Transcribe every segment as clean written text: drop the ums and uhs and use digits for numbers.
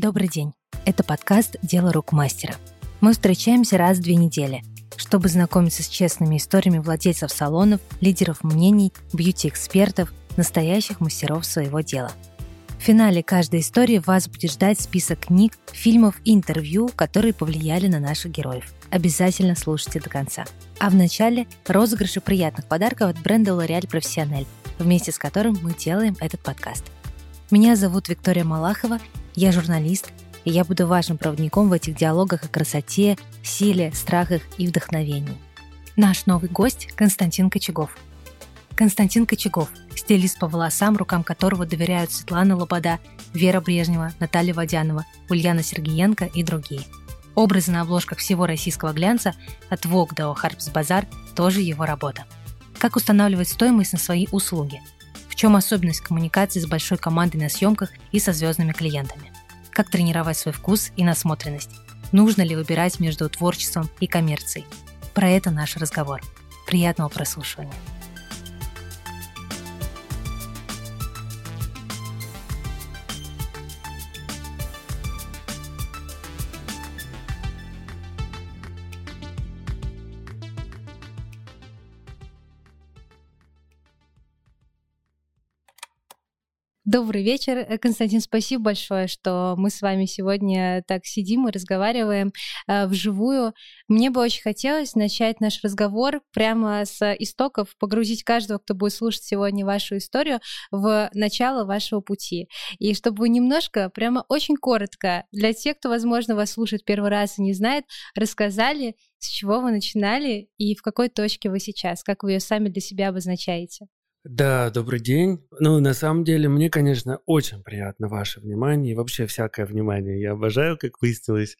Добрый день. Это подкаст «Дело рук мастера». Мы встречаемся раз в 2 недели, чтобы знакомиться с честными историями владельцев салонов, лидеров мнений, бьюти-экспертов, настоящих мастеров своего дела. В финале каждой истории вас будет ждать список книг, фильмов и интервью, которые повлияли на наших героев. Обязательно слушайте до конца. А в начале розыгрыши приятных подарков от бренда L'Oréal Professionnel, вместе с которым мы делаем этот подкаст. Меня зовут Виктория Малахова, я журналист, и я буду вашим проводником в этих диалогах о красоте, силе, страхах и вдохновении. Наш новый гость – Константин Кочегов. Константин Кочегов, стилист по волосам, рукам которого доверяют Светлана Лобода, Вера Брежнева, Наталья Водянова, Ульяна Сергеенко и другие. Образы на обложках всего российского глянца, от Vogue до Harper's Bazaar, тоже его работа. Как устанавливать стоимость на свои услуги? В чем особенность коммуникации с большой командой на съемках и со звездными клиентами? Как тренировать свой вкус и насмотренность? Нужно ли выбирать между творчеством и коммерцией? Про это наш разговор. Приятного прослушивания. Добрый вечер, Константин, спасибо большое, что мы с вами сегодня так сидим и разговариваем вживую. Мне бы очень хотелось начать наш разговор прямо с истоков, погрузить каждого, кто будет слушать сегодня вашу историю, в начало вашего пути. И чтобы вы немножко, прямо очень коротко, для тех, кто, возможно, вас слушает первый раз и не знает, рассказали, с чего вы начинали и в какой точке вы сейчас, как вы ее сами для себя обозначаете. Да, добрый день. На самом деле, мне, конечно, очень приятно ваше внимание и вообще всякое внимание. Я обожаю, как выяснилось.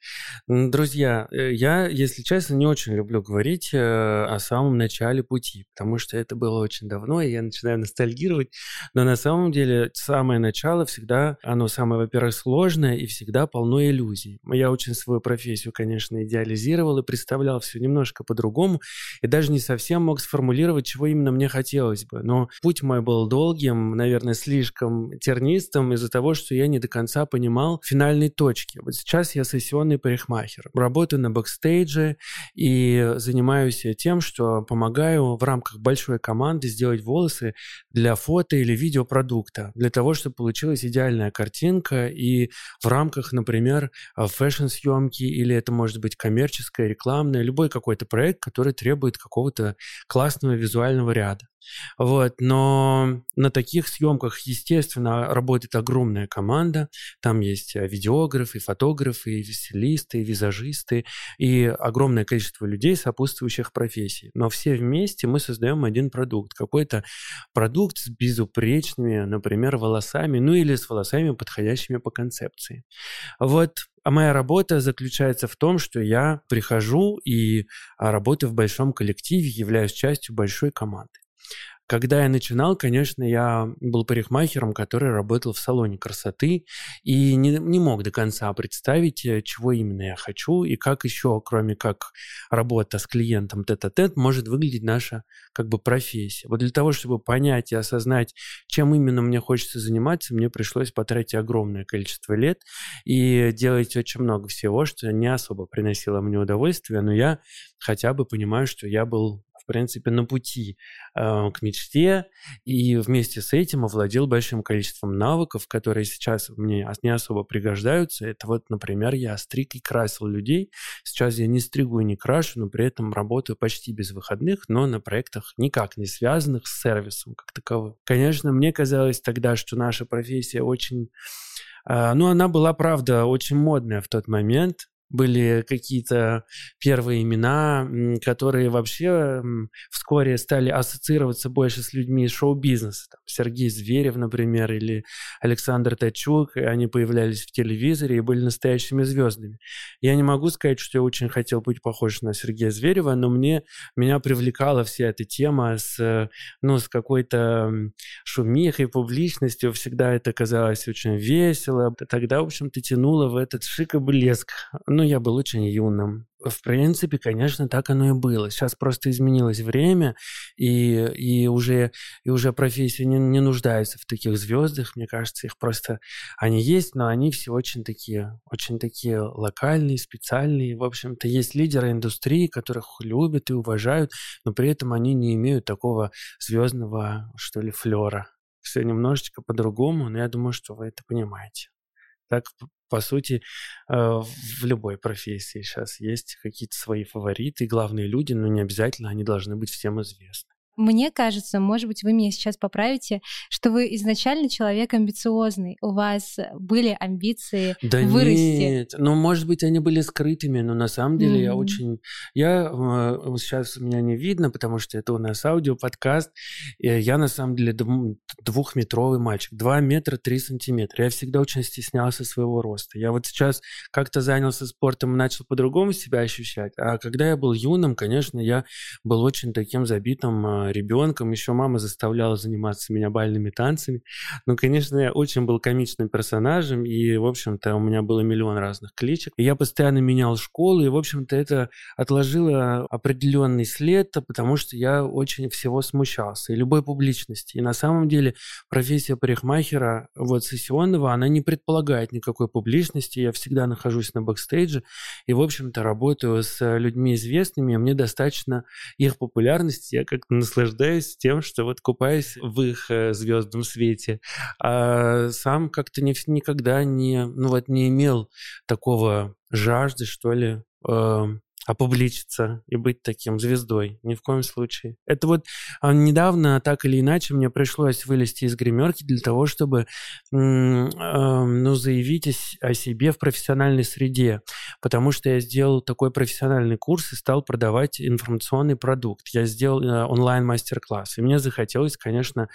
Друзья, я, если честно, не очень люблю говорить о самом начале пути, потому что это было очень давно, и я начинаю ностальгировать. Но на самом деле, самое начало всегда, оно самое, во-первых, сложное и всегда полно иллюзий. Я очень свою профессию, конечно, идеализировал и представлял все немножко по-другому, и даже не совсем мог сформулировать, чего именно мне хотелось бы. Но путь мой был долгим, наверное, слишком тернистым из-за того, что я не до конца понимал финальной точки. Вот сейчас я сессионный парикмахер, работаю на бэкстейдже и занимаюсь тем, что помогаю в рамках большой команды сделать волосы для фото или видеопродукта, для того, чтобы получилась идеальная картинка и в рамках, например, фэшн-съемки или это может быть коммерческая, рекламная, любой какой-то проект, который требует какого-то классного визуального ряда. Вот, но на таких съемках, естественно, работает огромная команда. Там есть видеографы, фотографы, стилисты, визажисты и огромное количество людей, сопутствующих профессий. Но все вместе мы создаем один продукт. Какой-то продукт с безупречными, например, волосами, ну или с волосами, подходящими по концепции. Вот. А моя работа заключается в том, что я прихожу и работаю в большом коллективе, являюсь частью большой команды. Когда я начинал, конечно, я был парикмахером, который работал в салоне красоты и не мог до конца представить, чего именно я хочу и как еще, кроме как работа с клиентом тет-а-тет, может выглядеть наша как бы профессия. Вот для того, чтобы понять и осознать, чем именно мне хочется заниматься, мне пришлось потратить огромное количество лет и делать очень много всего, что не особо приносило мне удовольствия, но я хотя бы понимаю, что я был... в принципе, на пути к мечте, и вместе с этим овладел большим количеством навыков, которые сейчас мне не особо пригождаются. Это вот, например, я стриг и красил людей. Сейчас я не стригу и не крашу, но при этом работаю почти без выходных, но на проектах никак не связанных с сервисом как таковым. Конечно, мне казалось тогда, что наша профессия очень... она была, правда, очень модная в тот момент. Были какие-то первые имена, которые вообще вскоре стали ассоциироваться больше с людьми из шоу-бизнеса. Там Сергей Зверев, например, или Александр Тачук. Они появлялись в телевизоре и были настоящими звездами. Я не могу сказать, что я очень хотел быть похож на Сергея Зверева, но меня привлекала вся эта тема с какой-то шумихой, публичностью. Всегда это казалось очень весело. Тогда, в общем-то, тянуло в этот шик и блеск. Но я был очень юным. В принципе, конечно, так оно и было. Сейчас просто изменилось время, и уже профессия не нуждается в таких звездах. Мне кажется, их просто... Они есть, но они все очень такие локальные, специальные. В общем-то, есть лидеры индустрии, которых любят и уважают, но при этом они не имеют такого звездного, что ли, флера. Все немножечко по-другому, но я думаю, что вы это понимаете. Так, по сути, в любой профессии сейчас есть какие-то свои фавориты, главные люди, но не обязательно они должны быть всем известны. Мне кажется, может быть, вы меня сейчас поправите, что вы изначально человек амбициозный, у вас были амбиции вырасти. Нет, может быть, они были скрытыми, но на самом деле сейчас меня не видно, потому что это у нас аудиоподкаст, я на самом деле двухметровый мальчик, 2 метра 3 сантиметра, я всегда очень стеснялся своего роста. Я вот сейчас как-то занялся спортом и начал по-другому себя ощущать, а когда я был юным, конечно, я был очень таким забитым ребенком, еще мама заставляла заниматься меня бальными танцами. Ну, конечно, я очень был комичным персонажем, и, в общем-то, у меня было миллион разных кличек. И я постоянно менял школу, и, в общем-то, это отложило определенный след, потому что я очень всего смущался, и любой публичности. И на самом деле профессия парикмахера, вот сессионного, она не предполагает никакой публичности, я всегда нахожусь на бэкстейдже, и, в общем-то, работаю с людьми известными, и мне достаточно их популярности, я как-то наслаждаюсь тем, что вот купаюсь в их звездном свете, а сам как-то никогда не имел такого жажды, что ли, опубличиться и быть таким звездой. Ни в коем случае. Это вот недавно, так или иначе, мне пришлось вылезти из гримерки для того, чтобы заявить о себе в профессиональной среде. Потому что я сделал такой профессиональный курс и стал продавать информационный продукт. Я сделал онлайн-мастер-класс. И мне захотелось, конечно,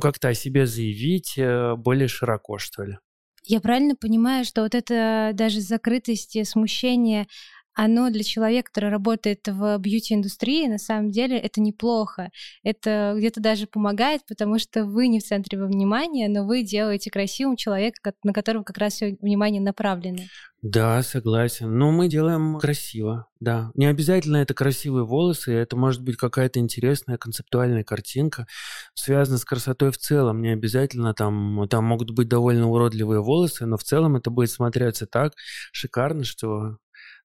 как-то о себе заявить более широко, что ли. Я правильно понимаю, что вот это даже закрытость и смущение, оно для человека, который работает в бьюти-индустрии, на самом деле это неплохо. Это где-то даже помогает, потому что вы не в центре внимания, но вы делаете красивым человека, на которого как раз все внимание направлено. Да, согласен. Но мы делаем красиво, да. Не обязательно это красивые волосы, это может быть какая-то интересная концептуальная картинка, связанная с красотой в целом. Не обязательно там могут быть довольно уродливые волосы, но в целом это будет смотреться так шикарно, что...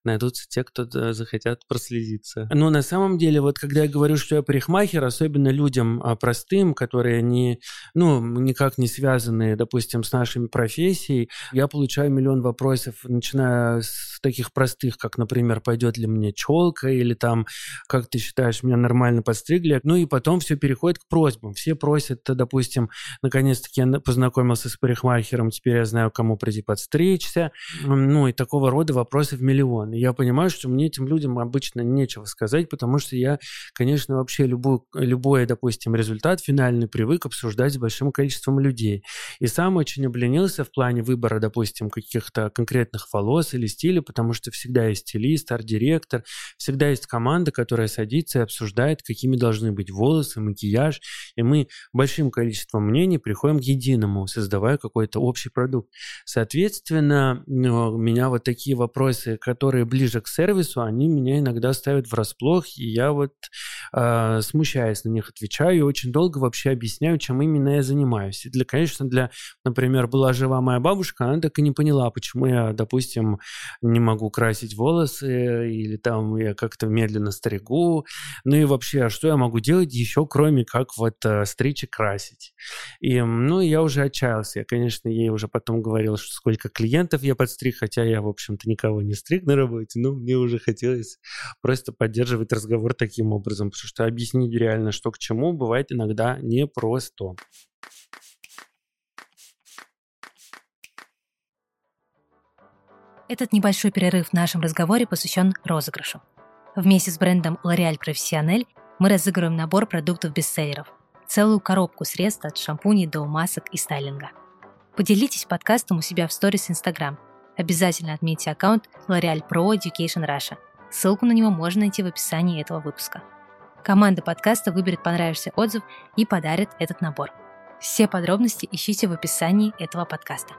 найдутся те, кто захотят проследиться. Но на самом деле, вот когда я говорю, что я парикмахер, особенно людям простым, которые никак не связаны, допустим, с нашей профессией, я получаю миллион вопросов, начиная с таких простых, как, например, пойдет ли мне челка, или там, как ты считаешь, меня нормально подстригли? И потом все переходит к просьбам. Все просят, допустим, наконец-таки я познакомился с парикмахером, теперь я знаю, кому прийти подстричься. И такого рода вопросов миллион. Я понимаю, что мне этим людям обычно нечего сказать, потому что я, конечно, вообще любой, допустим, результат финальный привык обсуждать с большим количеством людей. И сам очень обленился в плане выбора, допустим, каких-то конкретных волос или стиля, потому что всегда есть стилист, арт-директор, всегда есть команда, которая садится и обсуждает, какими должны быть волосы, макияж. И мы большим количеством мнений приходим к единому, создавая какой-то общий продукт. Соответственно, у меня вот такие вопросы, которые ближе к сервису, они меня иногда ставят врасплох, и я вот смущаясь на них отвечаю и очень долго вообще объясняю, чем именно я занимаюсь. И например, была жива моя бабушка, она так и не поняла, почему я, допустим, не могу красить волосы, или там я как-то медленно стригу, и вообще, что я могу делать еще, кроме как вот стричь и красить. И, я уже отчаялся. Я, конечно, ей уже потом говорил, что сколько клиентов я подстриг, хотя я, в общем-то, никого не стриг на работе, но мне уже хотелось просто поддерживать разговор таким образом, потому что объяснить реально, что к чему, бывает иногда непросто. Этот небольшой перерыв в нашем разговоре посвящен розыгрышу. Вместе с брендом L'Oréal Professionnel мы разыгрываем набор продуктов-бестселлеров, целую коробку средств от шампуней до масок и стайлинга. Поделитесь подкастом у себя в сторис Instagram. Обязательно отметьте аккаунт L'Oréal Pro Education Russia. Ссылку на него можно найти в описании этого выпуска. Команда подкаста выберет понравившийся отзыв и подарит этот набор. Все подробности ищите в описании этого подкаста.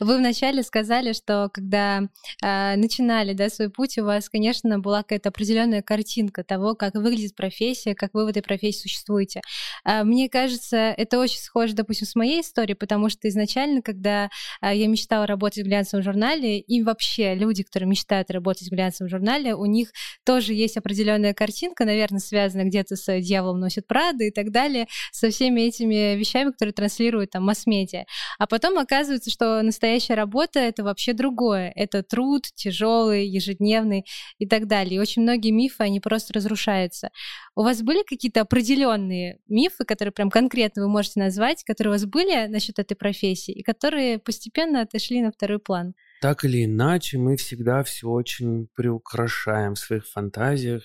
Вы вначале сказали, что когда начинали, да, свой путь, у вас, конечно, была какая-то определенная картинка того, как выглядит профессия, как вы в этой профессии существуете. Мне кажется, это очень схоже, допустим, с моей историей, потому что изначально, когда я мечтала работать в глянцевом журнале, и вообще люди, которые мечтают работать в глянцевом журнале, у них тоже есть определенная картинка, наверное, связанная где-то с «Дьяволом носит Прада» и так далее, со всеми этими вещами, которые транслируют там масс-медиа. А потом оказывается, что настоящая работа — это вообще другое. Это труд тяжелый, ежедневный и так далее. И очень многие мифы, они просто разрушаются. У вас были какие-то определенные мифы, которые прям конкретно вы можете назвать, которые у вас были насчет этой профессии и которые постепенно отошли на второй план? Так или иначе, мы всегда все очень приукрашаем в своих фантазиях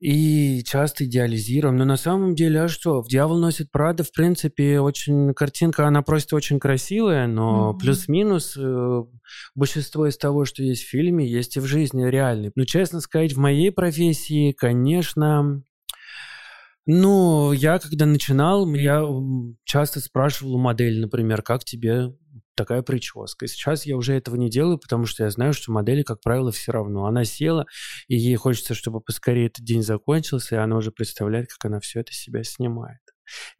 и часто идеализируем. Но на самом деле, а что? В «Дьявол носит Прада», в принципе, очень картинка, она просто очень красивая, но плюс-минус большинство из того, что есть в фильме, есть и в жизни реальной. Но, честно сказать, в моей профессии, конечно... Ну, я когда начинал, я часто спрашивал у модели, например, как тебе такая прическа. И сейчас я уже этого не делаю, потому что я знаю, что модели, как правило, все равно. Она села, и ей хочется, чтобы поскорее этот день закончился, и она уже представляет, как она все это себя снимает.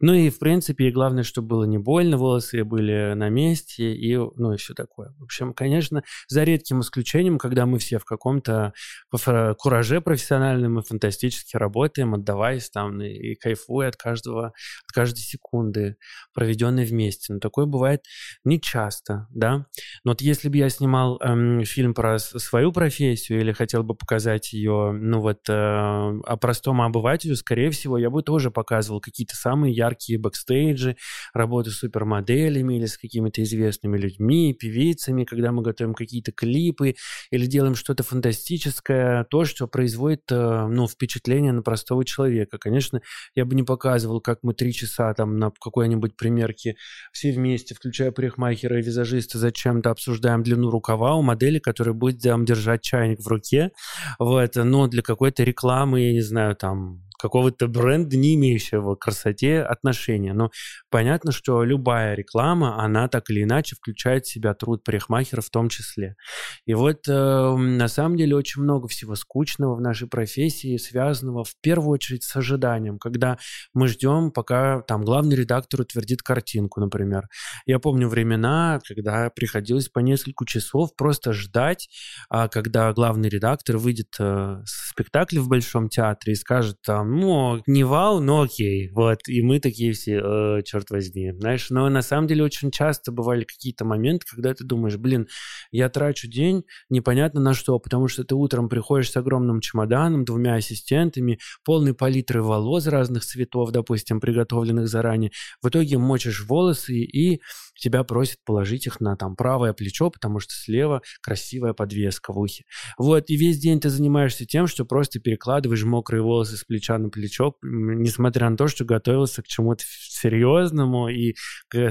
Ну и, в принципе, и главное, чтобы было не больно, волосы были на месте, и, ну, и все такое. В общем, конечно, за редким исключением, когда мы все в каком-то кураже профессиональном и фантастически работаем, отдаваясь там и кайфуя от каждой секунды, проведенной вместе. Но такое бывает нечасто, да. Но вот если бы я снимал фильм про свою профессию или хотел бы показать ее, ну вот, о простому обывателю, скорее всего, я бы тоже показывал какие-то самые яркие бэкстейджи, работы с супермоделями или с какими-то известными людьми, певицами, когда мы готовим какие-то клипы или делаем что-то фантастическое, то, что производит, ну, впечатление на простого человека. Конечно, я бы не показывал, как мы 3 часа там на какой-нибудь примерке все вместе, включая парикмахера и визажиста, зачем-то обсуждаем длину рукава у модели, которая будет там держать чайник в руке, вот, но для какой-то рекламы, я не знаю, там... какого-то бренда, не имеющего к красоте отношения. Но понятно, что любая реклама, она так или иначе включает в себя труд парикмахера в том числе. И вот на самом деле очень много всего скучного в нашей профессии, связанного в первую очередь с ожиданием, когда мы ждем, пока там главный редактор утвердит картинку, например. Я помню времена, когда приходилось по несколько часов просто ждать, когда главный редактор выйдет с спектакля в Большом театре и скажет там, ну, не вау, но окей. Вот. И мы такие все, черт возьми. Знаешь, но на самом деле очень часто бывали какие-то моменты, когда ты думаешь, блин, я трачу день непонятно на что, потому что ты утром приходишь с огромным чемоданом, 2 ассистентами, полной палитрой волос разных цветов, допустим, приготовленных заранее. В итоге мочишь волосы и... тебя просят положить их на там правое плечо, потому что слева красивая подвеска в ухе. Вот, и весь день ты занимаешься тем, что просто перекладываешь мокрые волосы с плеча на плечо, несмотря на то, что готовился к чему-то серьезному, и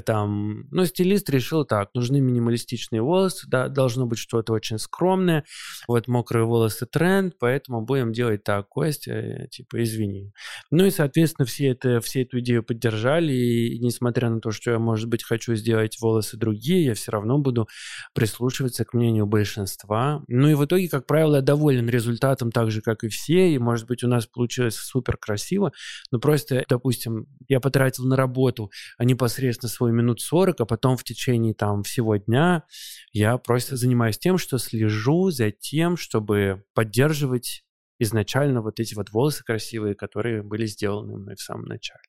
там... Ну, стилист решил так, нужны минималистичные волосы, да, должно быть что-то очень скромное, вот мокрые волосы тренд, поэтому будем делать так, Костя, типа, извини. Ну и, соответственно, все эту идею поддержали, и несмотря на то, что я, может быть, хочу сделать волосы другие, я все равно буду прислушиваться к мнению большинства. Ну и в итоге, как правило, я доволен результатом так же, как и все, и, может быть, у нас получилось супер красиво, но просто, допустим, я потратил на работу непосредственно свою минут 40, а потом в течение там всего дня я просто занимаюсь тем, что слежу за тем, чтобы поддерживать изначально вот эти вот волосы красивые, которые были сделаны мной в самом начале.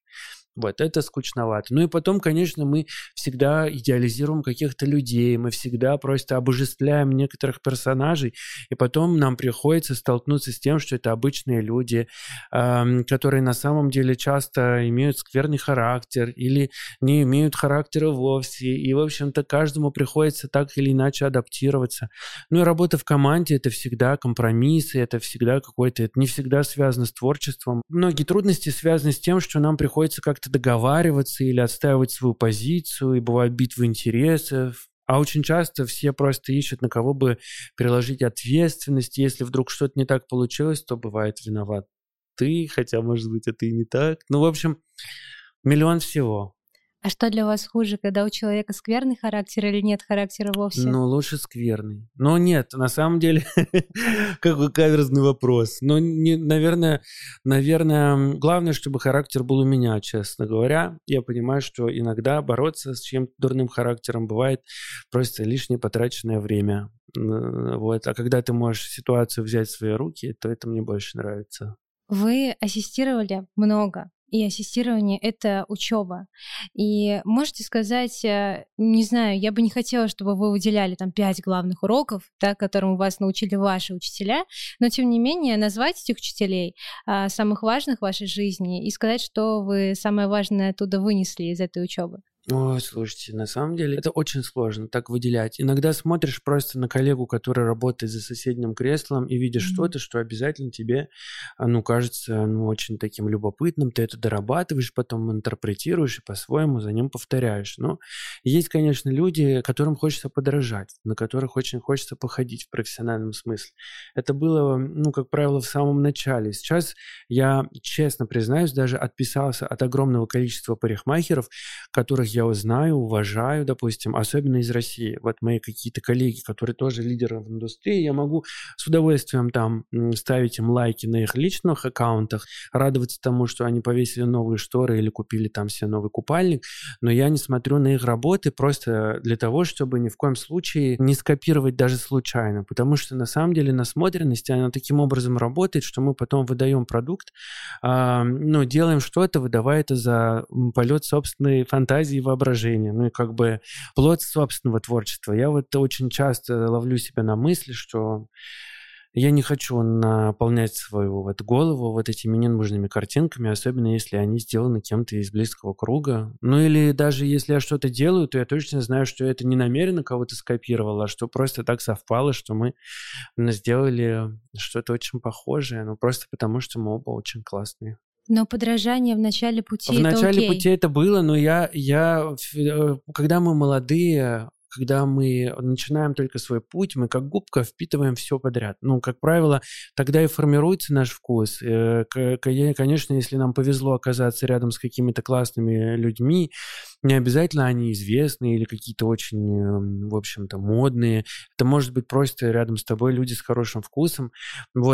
Вот, это скучновато. Ну и потом, конечно, мы всегда идеализируем каких-то людей, мы всегда просто обожествляем некоторых персонажей, и потом нам приходится столкнуться с тем, что это обычные люди, которые на самом деле часто имеют скверный характер или не имеют характера вовсе, и, в общем-то, каждому приходится так или иначе адаптироваться. Ну и работа в команде — это всегда компромиссы, это всегда какой-то... Это не всегда связано с творчеством. Многие трудности связаны с тем, что нам приходится как-то договариваться или отстаивать свою позицию, и бывают битвы интересов. А очень часто все просто ищут, на кого бы переложить ответственность. Если вдруг что-то не так получилось, то бывает виноват ты, хотя, может быть, это и не так. Ну, в общем, миллион всего. А что для вас хуже, когда у человека скверный характер или нет характера вовсе? Ну, лучше скверный. Но нет, на самом деле, какой каверзный вопрос. Но, наверное, главное, чтобы характер был у меня, честно говоря. Я понимаю, что иногда бороться с чем-то дурным характером бывает просто лишнее потраченное время. Вот. А когда ты можешь ситуацию взять в свои руки, то это мне больше нравится. Вы ассистировали много. И ассистирование — это учеба. И можете сказать, не знаю, я бы не хотела, чтобы вы выделяли там 5 главных уроков, да, которым вас научили ваши учителя, но тем не менее назвать этих учителей самых важных в вашей жизни и сказать, что вы самое важное оттуда вынесли из этой учебы. Ой, слушайте, на самом деле это очень сложно так выделять. Иногда смотришь просто на коллегу, который работает за соседним креслом, и видишь что-то, что обязательно тебе, кажется, очень таким любопытным. Ты это дорабатываешь, потом интерпретируешь и по-своему за ним повторяешь. Но есть, конечно, люди, которым хочется подражать, на которых очень хочется походить в профессиональном смысле. Это было, как правило, в самом начале. Сейчас я, честно признаюсь, даже отписался от огромного количества парикмахеров, которых я знаю, уважаю, допустим, особенно из России. Вот мои какие-то коллеги, которые тоже лидеры в индустрии, я могу с удовольствием там ставить им лайки на их личных аккаунтах, радоваться тому, что они повесили новые шторы или купили там себе новый купальник, но я не смотрю на их работы просто для того, чтобы ни в коем случае не скопировать даже случайно, потому что на самом деле насмотренность, она таким образом работает, что мы потом выдаем продукт, делаем что-то, выдавая это за полет собственной фантазии, воображения, и плод собственного творчества. Я очень часто ловлю себя на мысли, что я не хочу наполнять свою голову этими ненужными картинками, особенно если они сделаны кем-то из близкого круга. Или даже если я что-то делаю, то я точно знаю, что это не намеренно кого-то скопировало, а что просто так совпало, что мы сделали что-то очень похожее, просто потому, что мы оба очень классные. Но подражание в начале пути — это окей. В начале пути это было, но я когда мы молодые, когда мы начинаем только свой путь, мы как губка впитываем все подряд. Как правило, тогда и формируется наш вкус. Конечно, если нам повезло оказаться рядом с какими-то классными людьми, не обязательно они известные или какие-то очень, в общем-то, модные. Это может быть просто рядом с тобой люди с хорошим вкусом.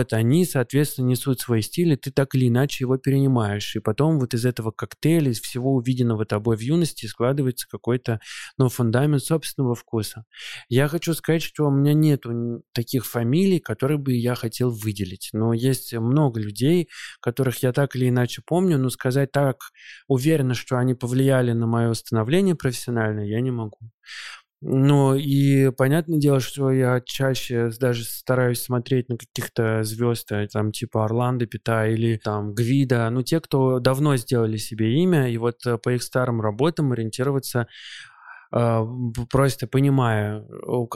Они, соответственно, несут свой стиль, и ты так или иначе его перенимаешь. И потом из этого коктейля, из всего увиденного тобой в юности, складывается какой-то, фундамент собственного вкуса. Я хочу сказать, что у меня нету таких фамилий, которые бы я хотел выделить. Но есть много людей, которых я так или иначе помню, но сказать так уверенно, что они повлияли на мое становление профессиональное, я не могу. И понятное дело, что я чаще даже стараюсь смотреть на каких-то звезд, там, типа Орландо Пита или там Гвидо, те, кто давно сделали себе имя, и по их старым работам ориентироваться, просто понимая,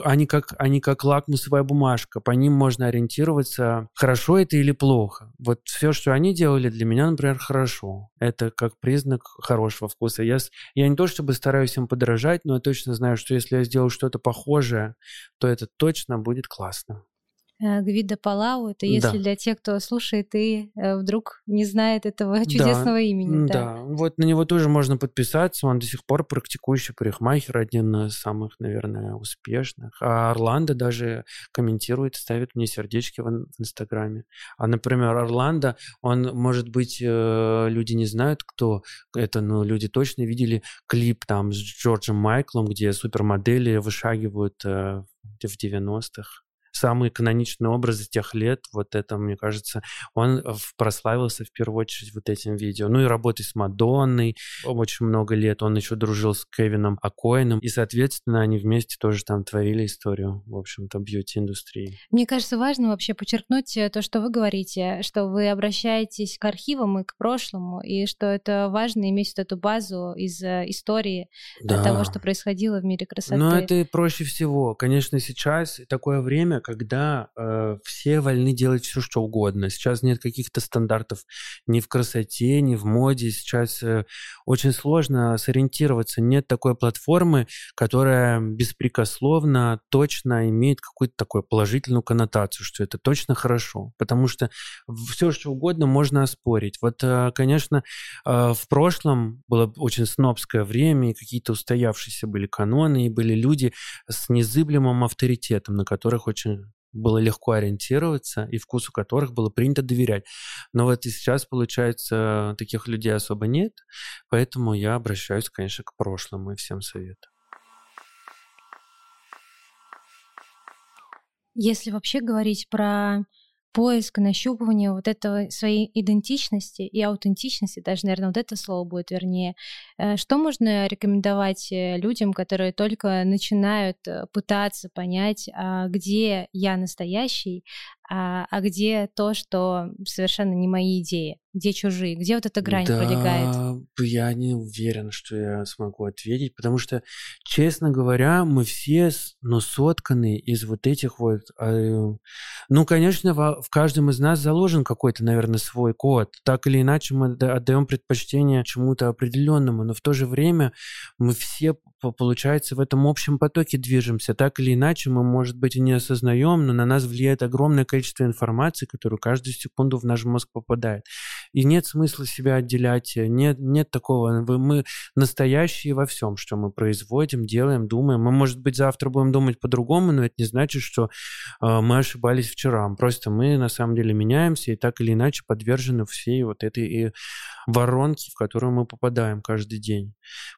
они как лакмусовая бумажка, по ним можно ориентироваться, хорошо это или плохо. Все, что они делали, для меня, например, хорошо. Это как признак хорошего вкуса. Я не то чтобы стараюсь им подражать, но я точно знаю, что если я сделаю что-то похожее, то это точно будет классно. Гвидо Палау, это если для тех, кто слушает и вдруг не знает этого чудесного имени. Да, на него тоже можно подписаться, он до сих пор практикующий парикмахер, один из самых, наверное, успешных. А Орландо даже комментирует, ставит мне сердечки в Инстаграме. А, например, Орландо, он, может быть, люди не знают, кто это, но люди точно видели клип там с Джорджем Майклом, где супермодели вышагивают в 90-х. Самые каноничные образы тех лет, это, мне кажется, он прославился в первую очередь этим видео. И работой с Мадонной очень много лет. Он еще дружил с Кевином Акоином. И, соответственно, они вместе тоже там творили историю, в общем-то, бьюти-индустрии. Мне кажется, важно вообще подчеркнуть то, что вы говорите, что вы обращаетесь к архивам и к прошлому, и что это важно иметь эту базу из истории того, что происходило в мире красоты. Но это проще всего. Конечно, сейчас такое время, когда все вольны делать все, что угодно. Сейчас нет каких-то стандартов ни в красоте, ни в моде. Сейчас очень сложно сориентироваться. Нет такой платформы, которая беспрекословно, точно имеет какую-то такую положительную коннотацию, что это точно хорошо. Потому что все, что угодно, можно оспорить. Вот, конечно, в прошлом было очень снобское время, и какие-то устоявшиеся были каноны, и были люди с незыблемым авторитетом, на которых очень было легко ориентироваться, и вкусу которых было принято доверять. Но вот и сейчас, получается, таких людей особо нет, поэтому я обращаюсь, конечно, к прошлому и всем советую. Если вообще говорить про поиск, нащупывание вот этого своей идентичности и аутентичности, даже, наверное, вот это слово будет вернее. Что можно рекомендовать людям, которые только начинают пытаться понять, где я настоящий, а где то, что совершенно не мои идеи, где чужие, где вот эта грань пролегает? Я не уверен, что я смогу ответить, потому что, честно говоря, мы все сотканы из вот этих вот... Ну, конечно, в каждом из нас заложен какой-то, наверное, свой код. Так или иначе мы отдаем предпочтение чему-то определенному, но в то же время мы все, получается, в этом общем потоке движемся. Так или иначе мы, может быть, и не осознаем, но на нас влияет огромное количество информации, которую каждую секунду в наш мозг попадает. И нет смысла себя отделять, нет такого. Мы настоящие во всем, что мы производим, делаем, думаем. Мы, может быть, завтра будем думать по-другому, но это не значит, что мы ошибались вчера. Просто мы, на самом деле, меняемся и так или иначе подвержены всей вот этой воронке, в которую мы попадаем каждый день.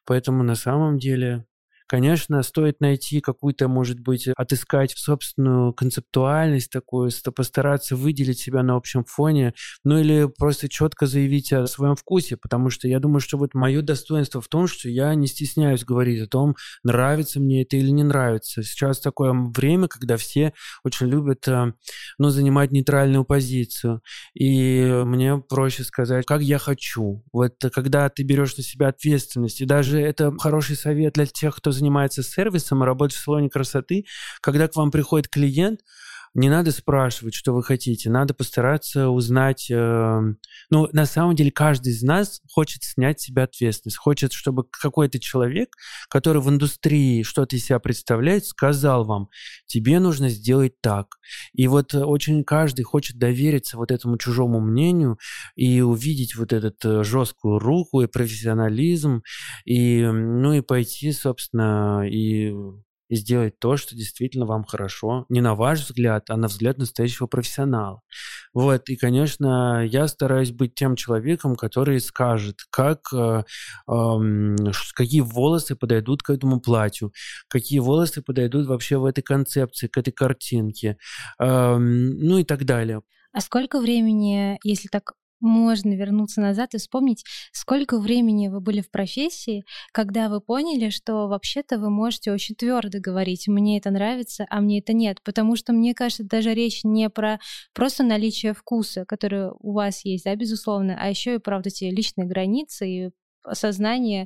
Поэтому, на самом деле... Конечно, стоит найти какую-то, может быть, отыскать собственную концептуальность такую, постараться выделить себя на общем фоне, ну или просто четко заявить о своем вкусе, потому что я думаю, что вот мое достоинство в том, что я не стесняюсь говорить о том, нравится мне это или не нравится. Сейчас такое время, когда все очень любят, занимать нейтральную позицию, и мне проще сказать, как я хочу. Вот когда ты берешь на себя ответственность, и даже это хороший совет для тех, кто занимается сервисом и работает в салоне красоты, когда к вам приходит клиент, не надо спрашивать, что вы хотите, надо постараться узнать... на самом деле, каждый из нас хочет снять с себя ответственность, хочет, чтобы какой-то человек, который в индустрии что-то из себя представляет, сказал вам, тебе нужно сделать так. И вот очень каждый хочет довериться вот этому чужому мнению и увидеть вот эту жесткую руку и профессионализм, и пойти, собственно, и сделать то, что действительно вам хорошо, не на ваш взгляд, а на взгляд настоящего профессионала. Вот, и, конечно, я стараюсь быть тем человеком, который скажет, какие волосы подойдут к этому платью, какие волосы подойдут вообще в этой концепции, к этой картинке, и так далее. А сколько времени, если так можно вернуться назад и вспомнить, сколько времени вы были в профессии, когда вы поняли, что вообще-то вы можете очень твердо говорить, мне это нравится, а мне это нет, потому что, мне кажется, даже речь не про просто наличие вкуса, который у вас есть, да, безусловно, а еще и, правда, те личные границы и осознание,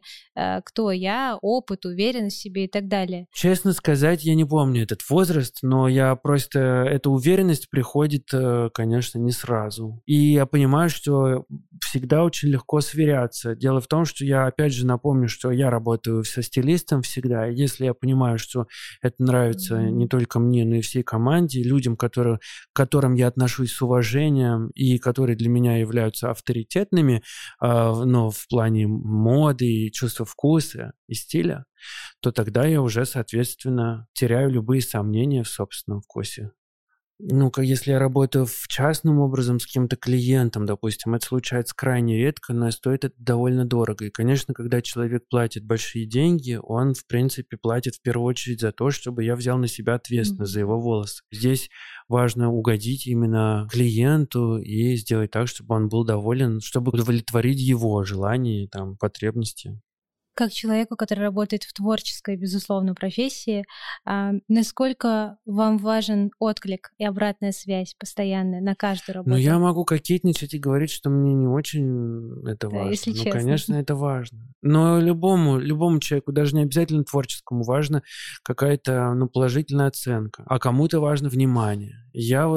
кто я, опыт, уверенность в себе и так далее. Честно сказать, я не помню этот возраст, но я просто... Эта уверенность приходит, конечно, не сразу. И я понимаю, что всегда очень легко сверяться. Дело в том, что я, опять же, напомню, что я работаю со стилистом всегда, и если я понимаю, что это нравится не только мне, но и всей команде, людям, к которым я отношусь с уважением и которые для меня являются авторитетными, но в плане моды и чувства вкуса и стиля, то тогда я уже, соответственно, теряю любые сомнения в собственном вкусе. Если я работаю в частном образом с каким-то клиентом, допустим, это случается крайне редко, но стоит это довольно дорого. И, конечно, когда человек платит большие деньги, он, в принципе, платит в первую очередь за то, чтобы я взял на себя ответственность за его волосы. Здесь важно угодить именно клиенту и сделать так, чтобы он был доволен, чтобы удовлетворить его желания, потребности. как человеку, который работает в творческой, безусловно, профессии, насколько вам важен отклик и обратная связь постоянная на каждую работу? Ну, я могу кокетничать и говорить, что мне не очень это важно. Если честно. Ну, конечно, это важно. Но любому человеку, даже не обязательно творческому, важна какая-то, положительная оценка. А кому-то важно внимание. Я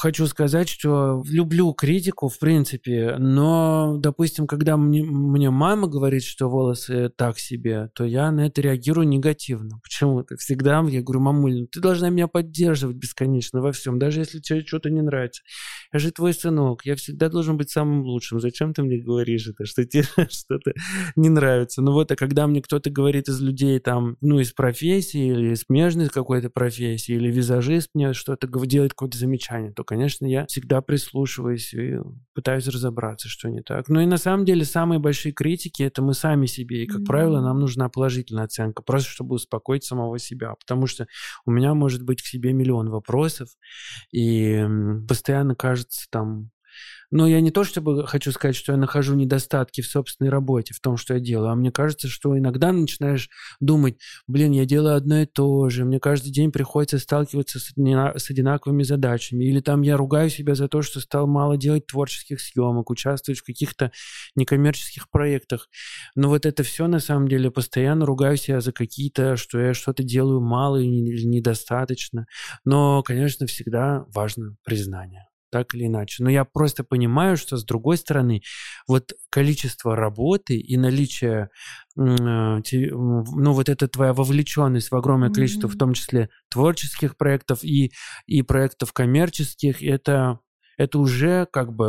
хочу сказать, что люблю критику, в принципе, но, допустим, когда мне мама говорит, что волосы так себе, то я на это реагирую негативно. Почему-то всегда я говорю: мамуль, ты должна меня поддерживать бесконечно во всем, даже если тебе что-то не нравится. Я же твой сынок, я всегда должен быть самым лучшим. Зачем ты мне говоришь это, что тебе что-то не нравится? А когда мне кто-то говорит из людей, из профессии или смежной какой-то профессии, или визажист мне что-то делает какое-то замечание, то, конечно, я всегда прислушиваюсь и пытаюсь разобраться, что не так. Но и на самом деле самые большие критики — это мы сами себе, и, как правило, нам нужна положительная оценка, просто чтобы успокоить самого себя, потому что у меня может быть к себе миллион вопросов, и постоянно кажется Но я не то чтобы хочу сказать, что я нахожу недостатки в собственной работе, в том, что я делаю, а мне кажется, что иногда начинаешь думать: я делаю одно и то же, мне каждый день приходится сталкиваться с одинаковыми задачами, или я ругаю себя за то, что стал мало делать творческих съемок, участвовать в каких-то некоммерческих проектах. Но это все на самом деле постоянно ругаю себя за какие-то, что я что-то делаю мало или недостаточно. Но, конечно, всегда важно признание. Так или иначе. Но я просто понимаю, что, с другой стороны, количество работы и наличие, это твоя вовлеченность в огромное количество, в том числе творческих проектов и проектов коммерческих, это уже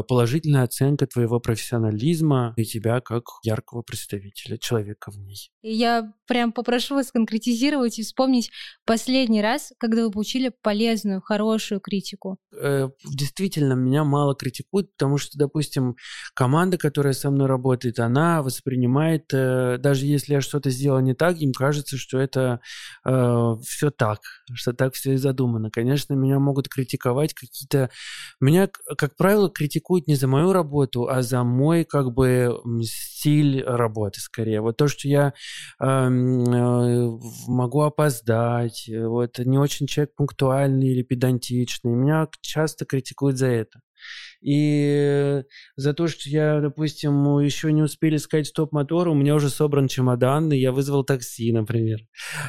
положительная оценка твоего профессионализма и тебя как яркого представителя, человека в ней. Я прям попрошу вас конкретизировать и вспомнить последний раз, когда вы получили полезную, хорошую критику. Действительно, меня мало критикуют, потому что, допустим, команда, которая со мной работает, она воспринимает, даже если я что-то сделал не так, им кажется, что это все так, что так все и задумано. Конечно, меня могут критиковать Меня, как правило, критикуют не за мою работу, а за мой стиль работы скорее. То, что я могу опоздать, не очень человек пунктуальный или педантичный, меня часто критикуют за это. И за то, что я, допустим, еще не успели сказать стоп-мотор, у меня уже собран чемодан, и я вызвал такси, например.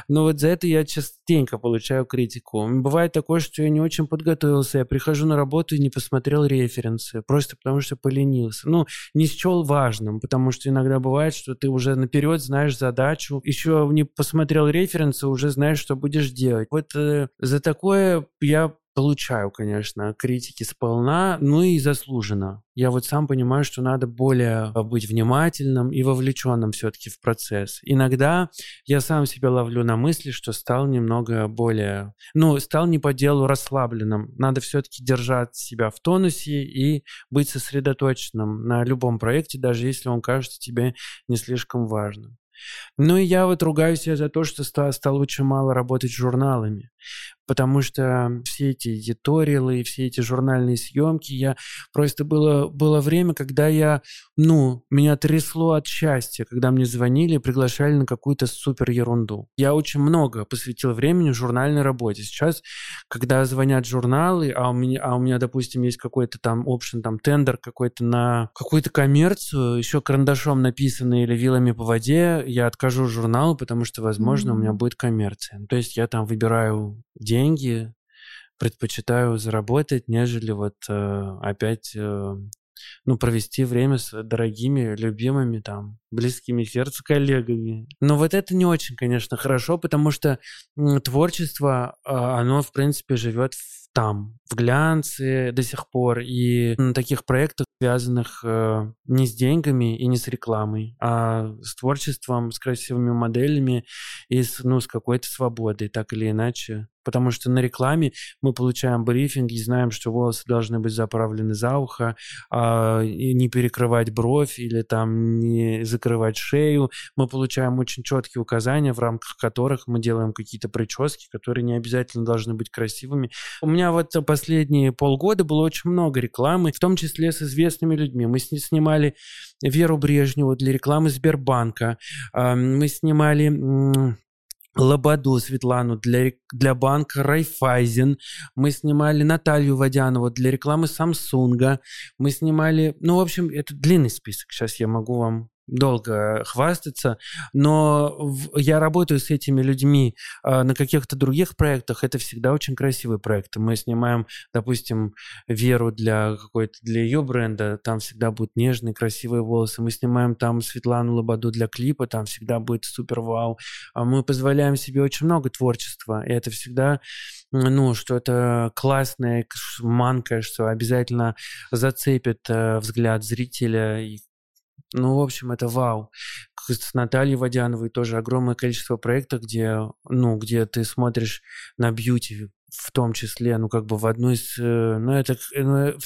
Но за это я частенько получаю критику. Бывает такое, что я не очень подготовился, я прихожу на работу и не посмотрел референсы, просто потому что поленился. Не счел важным, потому что иногда бывает, что ты уже наперед знаешь задачу, еще не посмотрел референсы, уже знаешь, что будешь делать. За такое я получаю, конечно, критики сполна, и заслуженно. Я сам понимаю, что надо более быть внимательным и вовлеченным все-таки в процесс. Иногда я сам себя ловлю на мысли, что стал немного более... стал не по делу расслабленным. Надо все-таки держать себя в тонусе и быть сосредоточенным на любом проекте, даже если он кажется тебе не слишком важным. И я ругаю себя за то, что стал очень мало работать с журналами, потому что все эти эдиториалы и все эти журнальные съемки, было время, когда меня трясло от счастья, когда мне звонили и приглашали на какую-то супер ерунду. Я очень много посвятил времени журнальной работе. Сейчас, когда звонят журналы, а у меня, допустим, есть какой-то опшен, тендер какой-то на какую-то коммерцию, еще карандашом написанный или вилами по воде, я откажу журналу, потому что, возможно, у меня будет коммерция. То есть я выбираю деньги, предпочитаю заработать, нежели провести время с дорогими, любимыми, близкими сердцу коллегами. Но это не очень, конечно, хорошо, потому что творчество, оно, в принципе, живет в глянце до сих пор, и на таких проектах, связанных не с деньгами и не с рекламой, а с творчеством, с красивыми моделями и с какой-то свободой, так или иначе. Потому что на рекламе мы получаем брифинг и знаем, что волосы должны быть заправлены за ухо, не перекрывать бровь или там не закрывать шею. Мы получаем очень четкие указания, в рамках которых мы делаем какие-то прически, которые не обязательно должны быть красивыми. У меня вот последние полгода было очень много рекламы, в том числе с известными людьми. Мы снимали Веру Брежневу для рекламы Сбербанка. Мы снимали Лободу Светлану для банка Райфайзен. Мы снимали Наталью Водянову для рекламы Самсунга. Мы снимали... Ну, в общем, это длинный список. Сейчас я могу вам долго хвастаться. Но я работаю с этими людьми на каких-то других проектах. Это всегда очень красивые проекты. Мы снимаем, допустим, Веру для ее бренда. Там всегда будут нежные, красивые волосы. Мы снимаем там Светлану Лободу для клипа. Там всегда будет супер-вау. Мы позволяем себе очень много творчества. И это всегда... что это классное, манка, что обязательно зацепит взгляд зрителя. И, в общем, это вау. С Натальей Водяновой тоже огромное количество проектов, где ты смотришь на бьюти, в том числе, в одну из...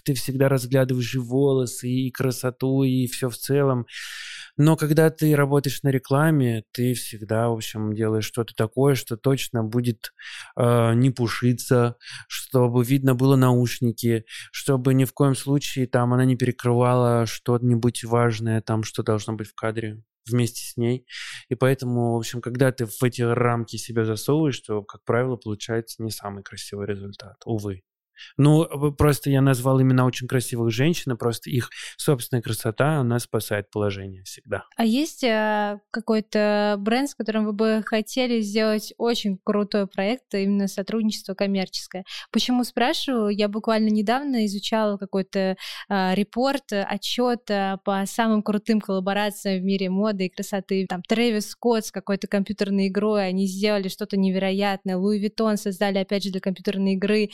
ты всегда разглядываешь и волосы, и красоту, и все в целом. Но когда ты работаешь на рекламе, ты всегда, в общем, делаешь что-то такое, что точно будет не пушиться, чтобы видно было наушники, чтобы ни в коем случае там она не перекрывала что-нибудь важное, там, что должно быть в кадре вместе с ней. И поэтому, в общем, когда ты в эти рамки себя засовываешь, то, как правило, получается не самый красивый результат, увы. Просто я назвал именно очень красивых женщин, просто их собственная красота, она спасает положение всегда. А есть какой-то бренд, с которым вы бы хотели сделать очень крутой проект, именно сотрудничество коммерческое? Почему спрашиваю? Я буквально недавно изучала какой-то репорт, отчет по самым крутым коллаборациям в мире моды и красоты. Там Трэвис Скотт с какой-то компьютерной игрой, они сделали что-то невероятное. Луи Виттон создали, опять же, для компьютерной игры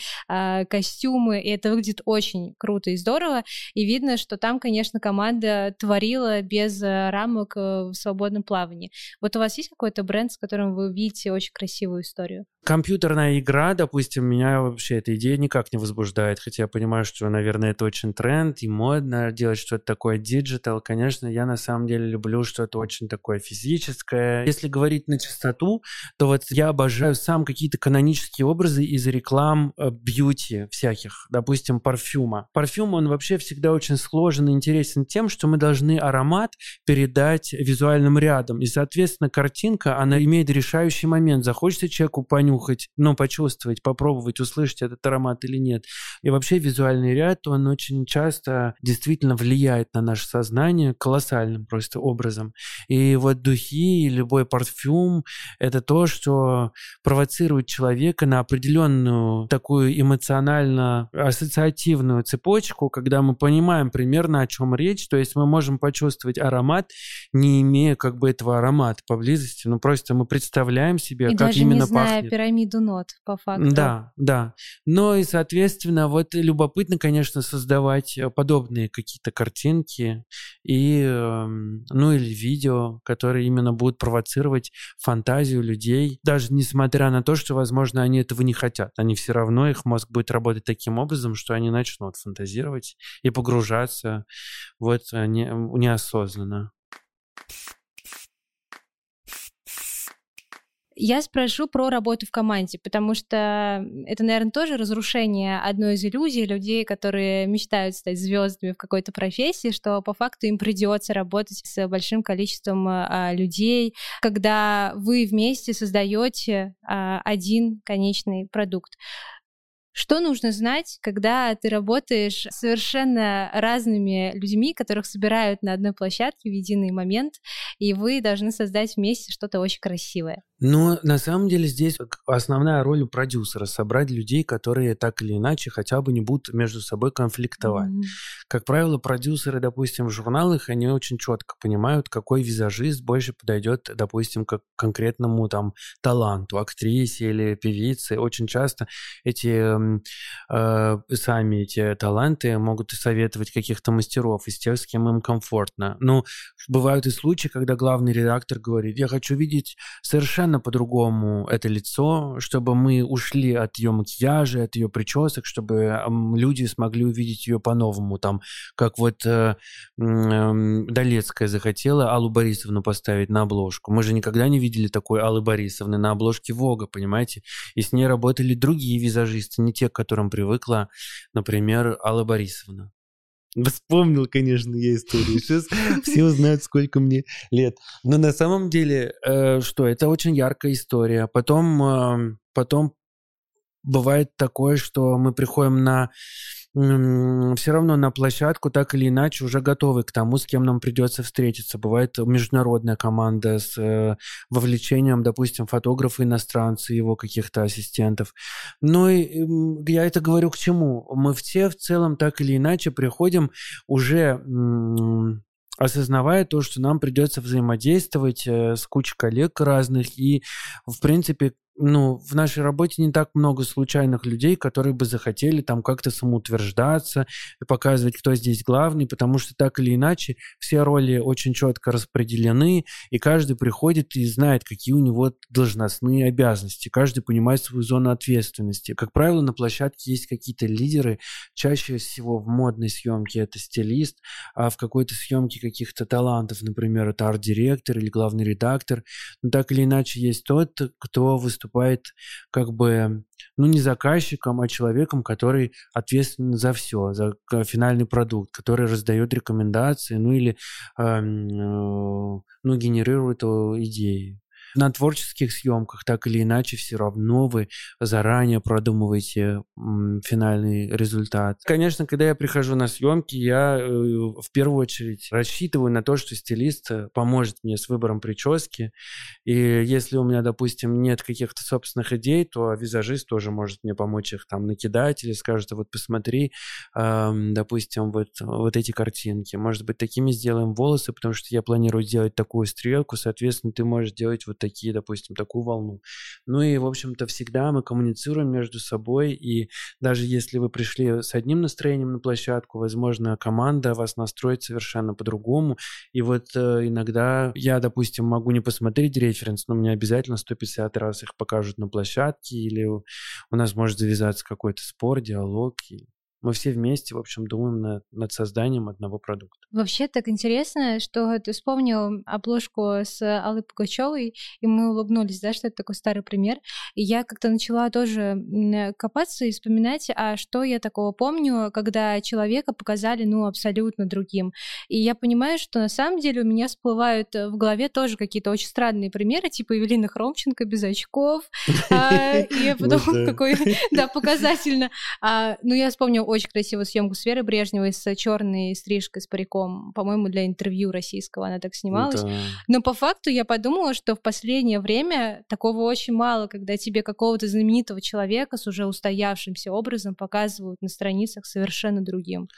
костюмы, и это выглядит очень круто и здорово, и видно, что там, конечно, команда творила без рамок в свободном плавании. Вот у вас есть какой-то бренд, с которым вы видите очень красивую историю? Компьютерная игра, допустим, меня вообще эта идея никак не возбуждает, хотя я понимаю, что, наверное, это очень тренд и модно делать что-то такое диджитал. Конечно, я на самом деле люблю что-то очень такое физическое. Если говорить на чистоту, то вот я обожаю сам какие-то канонические образы из реклам бьюти, всяких, допустим, парфюма. Парфюм, он вообще всегда очень сложен и интересен тем, что мы должны аромат передать визуальным рядом. И, соответственно, картинка, она имеет решающий момент. Захочется человеку понюхать, почувствовать, попробовать, услышать этот аромат или нет. И вообще визуальный ряд, он очень часто действительно влияет на наше сознание колоссальным просто образом. И вот духи, любой парфюм, это то, что провоцирует человека на определенную такую эмоционально-ассоциативную цепочку, когда мы понимаем примерно, о чем речь, то есть мы можем почувствовать аромат, не имея этого аромата поблизости, просто мы представляем себе, и как именно пахнет. И даже не зная пирамиду нот, по факту. Да. Ну и, соответственно, любопытно, конечно, создавать подобные какие-то картинки и, или видео, которые именно будут провоцировать фантазию людей, даже несмотря на то, что, возможно, они этого не хотят. Они все равно их мозг будет работать таким образом, что они начнут фантазировать и погружаться неосознанно. Я спрошу про работу в команде, потому что это, наверное, тоже разрушение одной из иллюзий людей, которые мечтают стать звездами в какой-то профессии, что по факту им придется работать с большим количеством людей, когда вы вместе создаете один конечный продукт. Что нужно знать, когда ты работаешь с совершенно разными людьми, которых собирают на одной площадке в единый момент, и вы должны создать вместе что-то очень красивое? На самом деле здесь основная роль у продюсера — собрать людей, которые так или иначе хотя бы не будут между собой конфликтовать. Mm-hmm. Как правило, продюсеры, допустим, в журналах, они очень четко понимают, какой визажист больше подойдет, допустим, к конкретному таланту, актрисе или певице. Очень часто эти таланты могут советовать каких-то мастеров из тех, с кем им комфортно. Бывают и случаи, когда главный редактор говорит: я хочу видеть совершенно совершенно по-другому это лицо, чтобы мы ушли от ее макияжа, от ее причесок, чтобы люди смогли увидеть ее по-новому. Там, как вот Долецкая захотела Аллу Борисовну поставить на обложку. Мы же никогда не видели такой Аллы Борисовны на обложке Vogue, понимаете? И с ней работали другие визажисты, не те, к которым привыкла, например, Алла Борисовна. Вспомнил, конечно, я историю. Сейчас все узнают, сколько мне лет. Но на самом деле, что это очень яркая история. Потом бывает такое, что мы приходим на все равно на площадку, так или иначе, уже готовы к тому, с кем нам придется встретиться. Бывает международная команда с вовлечением, допустим, фотографа иностранца, его каких-то ассистентов. Ну и я это говорю к чему? Мы все в целом так или иначе приходим уже... осознавая то, что нам придется взаимодействовать с кучей коллег разных. И, в принципе, в нашей работе не так много случайных людей, которые бы захотели там как-то самоутверждаться, показывать, кто здесь главный, потому что так или иначе все роли очень четко распределены, и каждый приходит и знает, какие у него должностные обязанности. Каждый понимает свою зону ответственности. Как правило, на площадке есть какие-то лидеры. Чаще всего в модной съемке это стилист, а в какой-то съемке каких-то талантов, например, это арт-директор или главный редактор. Но так или иначе есть тот, кто выступает как бы, не заказчиком, а человеком, который ответственен за все, за финальный продукт, который раздает рекомендации, или генерирует идеи. На творческих съемках так или иначе все равно вы заранее продумываете финальный результат. Конечно, когда я прихожу на съемки, я в первую очередь рассчитываю на то, что стилист поможет мне с выбором прически. И если у меня, допустим, нет каких-то собственных идей, то визажист тоже может мне помочь их там накидать или скажет, вот посмотри, допустим, вот эти картинки. Может быть, такими сделаем волосы, потому что я планирую делать такую стрелку, соответственно, ты можешь делать вот такие, допустим, такую волну. И, в общем-то, всегда мы коммуницируем между собой, и даже если вы пришли с одним настроением на площадку, возможно, команда вас настроит совершенно по-другому, и иногда я, допустим, могу не посмотреть референс, но мне обязательно 150 раз их покажут на площадке, или у нас может завязаться какой-то спор, диалог, и мы все вместе, в общем, думаем над созданием одного продукта. Вообще так интересно, что ты вспомнил обложку с Аллой Пугачевой, и мы улыбнулись, да, что это такой старый пример. И я как-то начала тоже копаться и вспоминать, а что я такого помню, когда человека показали, абсолютно другим. И я понимаю, что на самом деле у меня всплывают в голове тоже какие-то очень странные примеры, типа Евелина Хромченко без очков. И потом какой, да, показательно. Я вспомнила очень красивую съемку с Верой Брежневой с черной стрижкой, с париком. По-моему, для интервью российского она так снималась. Да. Но по факту я подумала, что в последнее время такого очень мало, когда тебе какого-то знаменитого человека с уже устоявшимся образом показывают на страницах совершенно другим.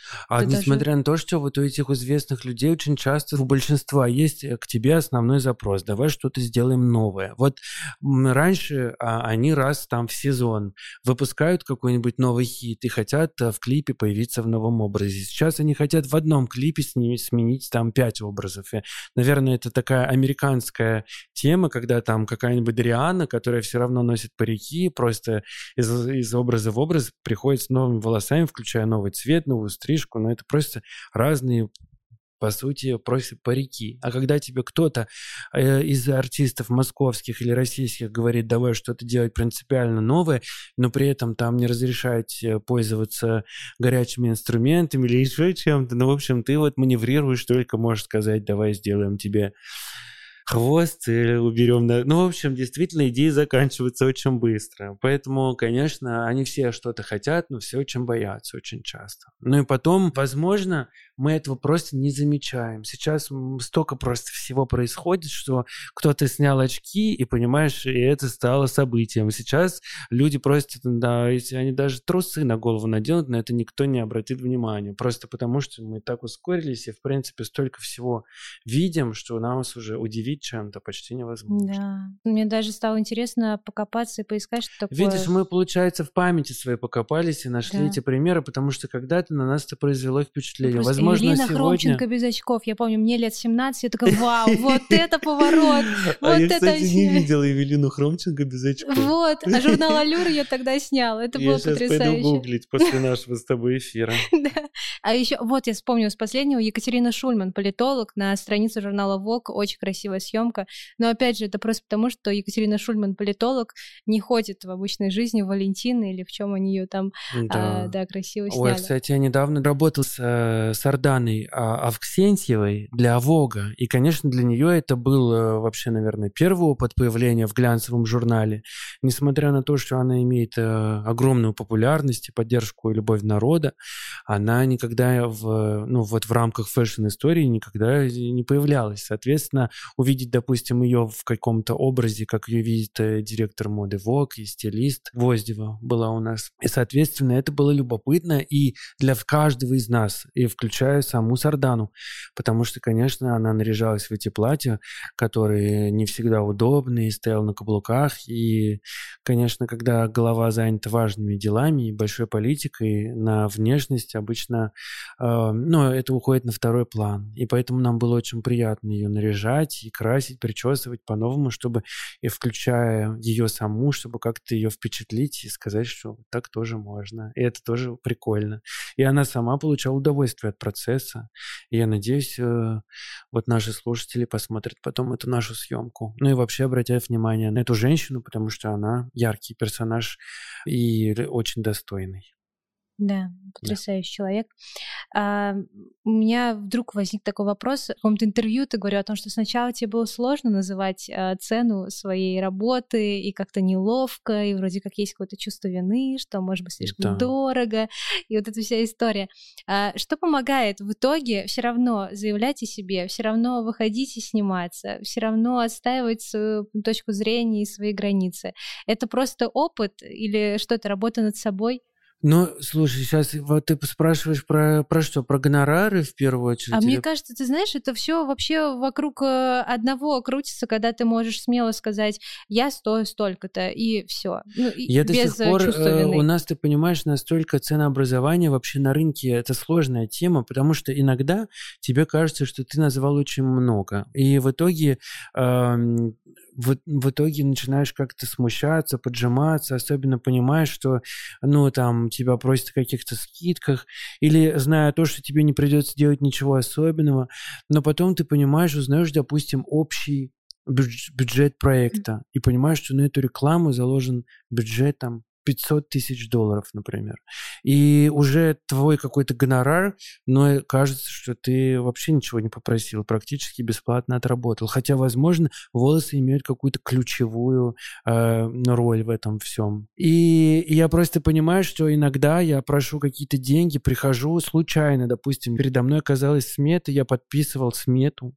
Несмотря на то, что вот у этих известных людей очень часто у большинства есть к тебе основной запрос. Давай что-то сделаем новое. Вот раньше они раз там в сезон выпускают какой-нибудь новый хит и хотят в клипе появиться в новом образе. Сейчас они хотят в одном клипе сменить там 5 образов. И, наверное, это такая американская тема, когда там какая-нибудь Дориана, которая все равно носит парики, просто из образа в образ приходит с новыми волосами, включая новый цвет, новую стрижку, но это просто разные, по сути, просят парики. А когда тебе кто-то из артистов московских или российских говорит, давай что-то делать принципиально новое, но при этом там не разрешает пользоваться горячими инструментами или еще чем-то, в общем, ты маневрируешь, только можешь сказать, давай сделаем тебе хвост или уберем... в общем, действительно, идеи заканчиваются очень быстро. Поэтому, конечно, они все что-то хотят, но все очень боятся очень часто. И потом, возможно, мы этого просто не замечаем. Сейчас столько просто всего происходит, что кто-то снял очки, и, понимаешь, и это стало событием. Сейчас люди просто, если они даже трусы на голову наденут, на это никто не обратит внимания. Просто потому, что мы так ускорились, и, в принципе, столько всего видим, что нас уже удивить чем-то почти невозможно. Да. Мне даже стало интересно покопаться и поискать, что такое. Видишь, мы, получается, в памяти своей покопались и нашли эти примеры, потому что когда-то на нас это произвело впечатление. Возможно, возможно, Ирина сегодня... Хромченко без очков. Я помню, мне лет 17, я такая, вау, вот это поворот! А я, кстати, не видела Евелину Хромченко без очков. Вот, а журнал «Аллюр» я тогда сняла. Это было потрясающе. Я сейчас пойду гуглить после нашего с тобой эфира. А еще, вот я вспомнила с последнего, Екатерина Шульман, политолог, на странице журнала Vogue, очень красивая съемка. Но опять же, это просто потому, что Екатерина Шульман, политолог, не ходит в обычной жизни в Валентино или в чем они ее там красиво сняли. Ой, кстати, я недавно работал с Сарданой Авксентьевой для Вога, и, конечно, для нее это был вообще, наверное, первый опыт появления в глянцевом журнале. Несмотря на то, что она имеет огромную популярность и поддержку и любовь народа, она никогда в рамках фэшн-истории никогда не появлялась. Соответственно, увидеть, допустим, ее в каком-то образе, как ее видит директор моды Vogue и стилист Гвоздева была у нас. И, соответственно, это было любопытно и для каждого из нас, и включая саму Сардану, потому что, конечно, она наряжалась в эти платья, которые не всегда удобны, и стояла на каблуках, и, конечно, когда голова занята важными делами и большой политикой, на внешность обычно, это уходит на второй план, и поэтому нам было очень приятно ее наряжать и красить, причесывать по-новому, чтобы, и включая ее саму, чтобы как-то ее впечатлить и сказать, что так тоже можно, и это тоже прикольно. И она сама получала удовольствие от процесса, и я надеюсь, вот наши слушатели посмотрят потом эту нашу съемку. Ну и вообще обратят внимание на эту женщину, потому что она яркий персонаж и очень достойный. Да, потрясающий человек. У меня вдруг возник такой вопрос. В каком-то интервью ты говорил о том, что сначала тебе было сложно называть цену своей работы, и как-то неловко, и вроде как есть какое-то чувство вины, что, может быть, слишком дорого, и вот эта вся история. Что помогает в итоге все равно заявлять о себе, все равно выходить и сниматься, все равно отстаивать свою точку зрения и свои границы? Это просто опыт или что-то, работа над собой? Ну, слушай, сейчас вот ты спрашиваешь про что? Про гонорары в первую очередь? А мне кажется, ты знаешь, это все вообще вокруг одного крутится, когда ты можешь смело сказать, я стою столько-то, и все. Я до сих пор, у нас, ты понимаешь, настолько ценообразование вообще на рынке, это сложная тема, потому что иногда тебе кажется, что ты назвал очень много. И в итоге... начинаешь как-то смущаться, поджиматься, особенно понимаешь, что, тебя просят о каких-то скидках, или зная то, что тебе не придется делать ничего особенного, но потом ты понимаешь, узнаешь, допустим, общий бюджет проекта, и понимаешь, что на эту рекламу заложен бюджет там, $500,000, например. И уже твой какой-то гонорар, но кажется, что ты вообще ничего не попросил, практически бесплатно отработал. Хотя, возможно, волосы имеют какую-то ключевую роль в этом всем. И я просто понимаю, что иногда я прошу какие-то деньги, прихожу случайно, допустим, передо мной оказалась смета, я подписывал смету.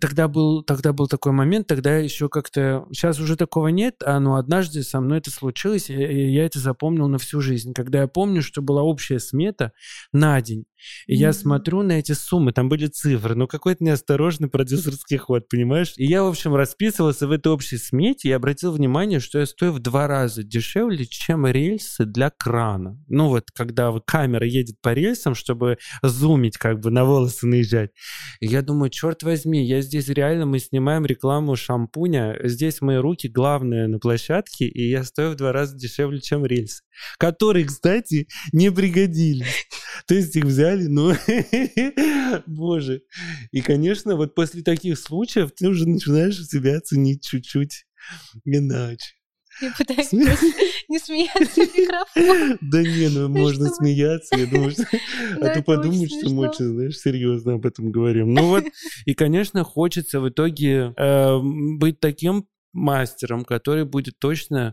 Тогда был такой момент, тогда еще как-то... Сейчас уже такого нет, однажды со мной это случилось, и я это запомнил на всю жизнь. Когда я помню, что была общая смета на день, и я смотрю на эти суммы, там были цифры, но какой-то неосторожный продюсерский ход, понимаешь? И я, в общем, расписывался в этой общей смете и обратил внимание, что я стою в 2 раза дешевле, чем рельсы для крана. Когда камера едет по рельсам, чтобы зумить, на волосы наезжать. И я думаю, черт возьми, мы снимаем рекламу шампуня, здесь мои руки главные на площадке, и я стою в 2 раза дешевле, чем рельсы, которые, кстати, не пригодились. То есть их взяли, боже. И, конечно, вот после таких случаев ты уже начинаешь себя ценить чуть-чуть иначе. Я пытаюсь не смеяться в микрофон. Да можно смеяться, я думаю, а то подумаешь, что мы очень, серьезно об этом говорим. И, конечно, хочется в итоге быть таким мастером, который будет точно,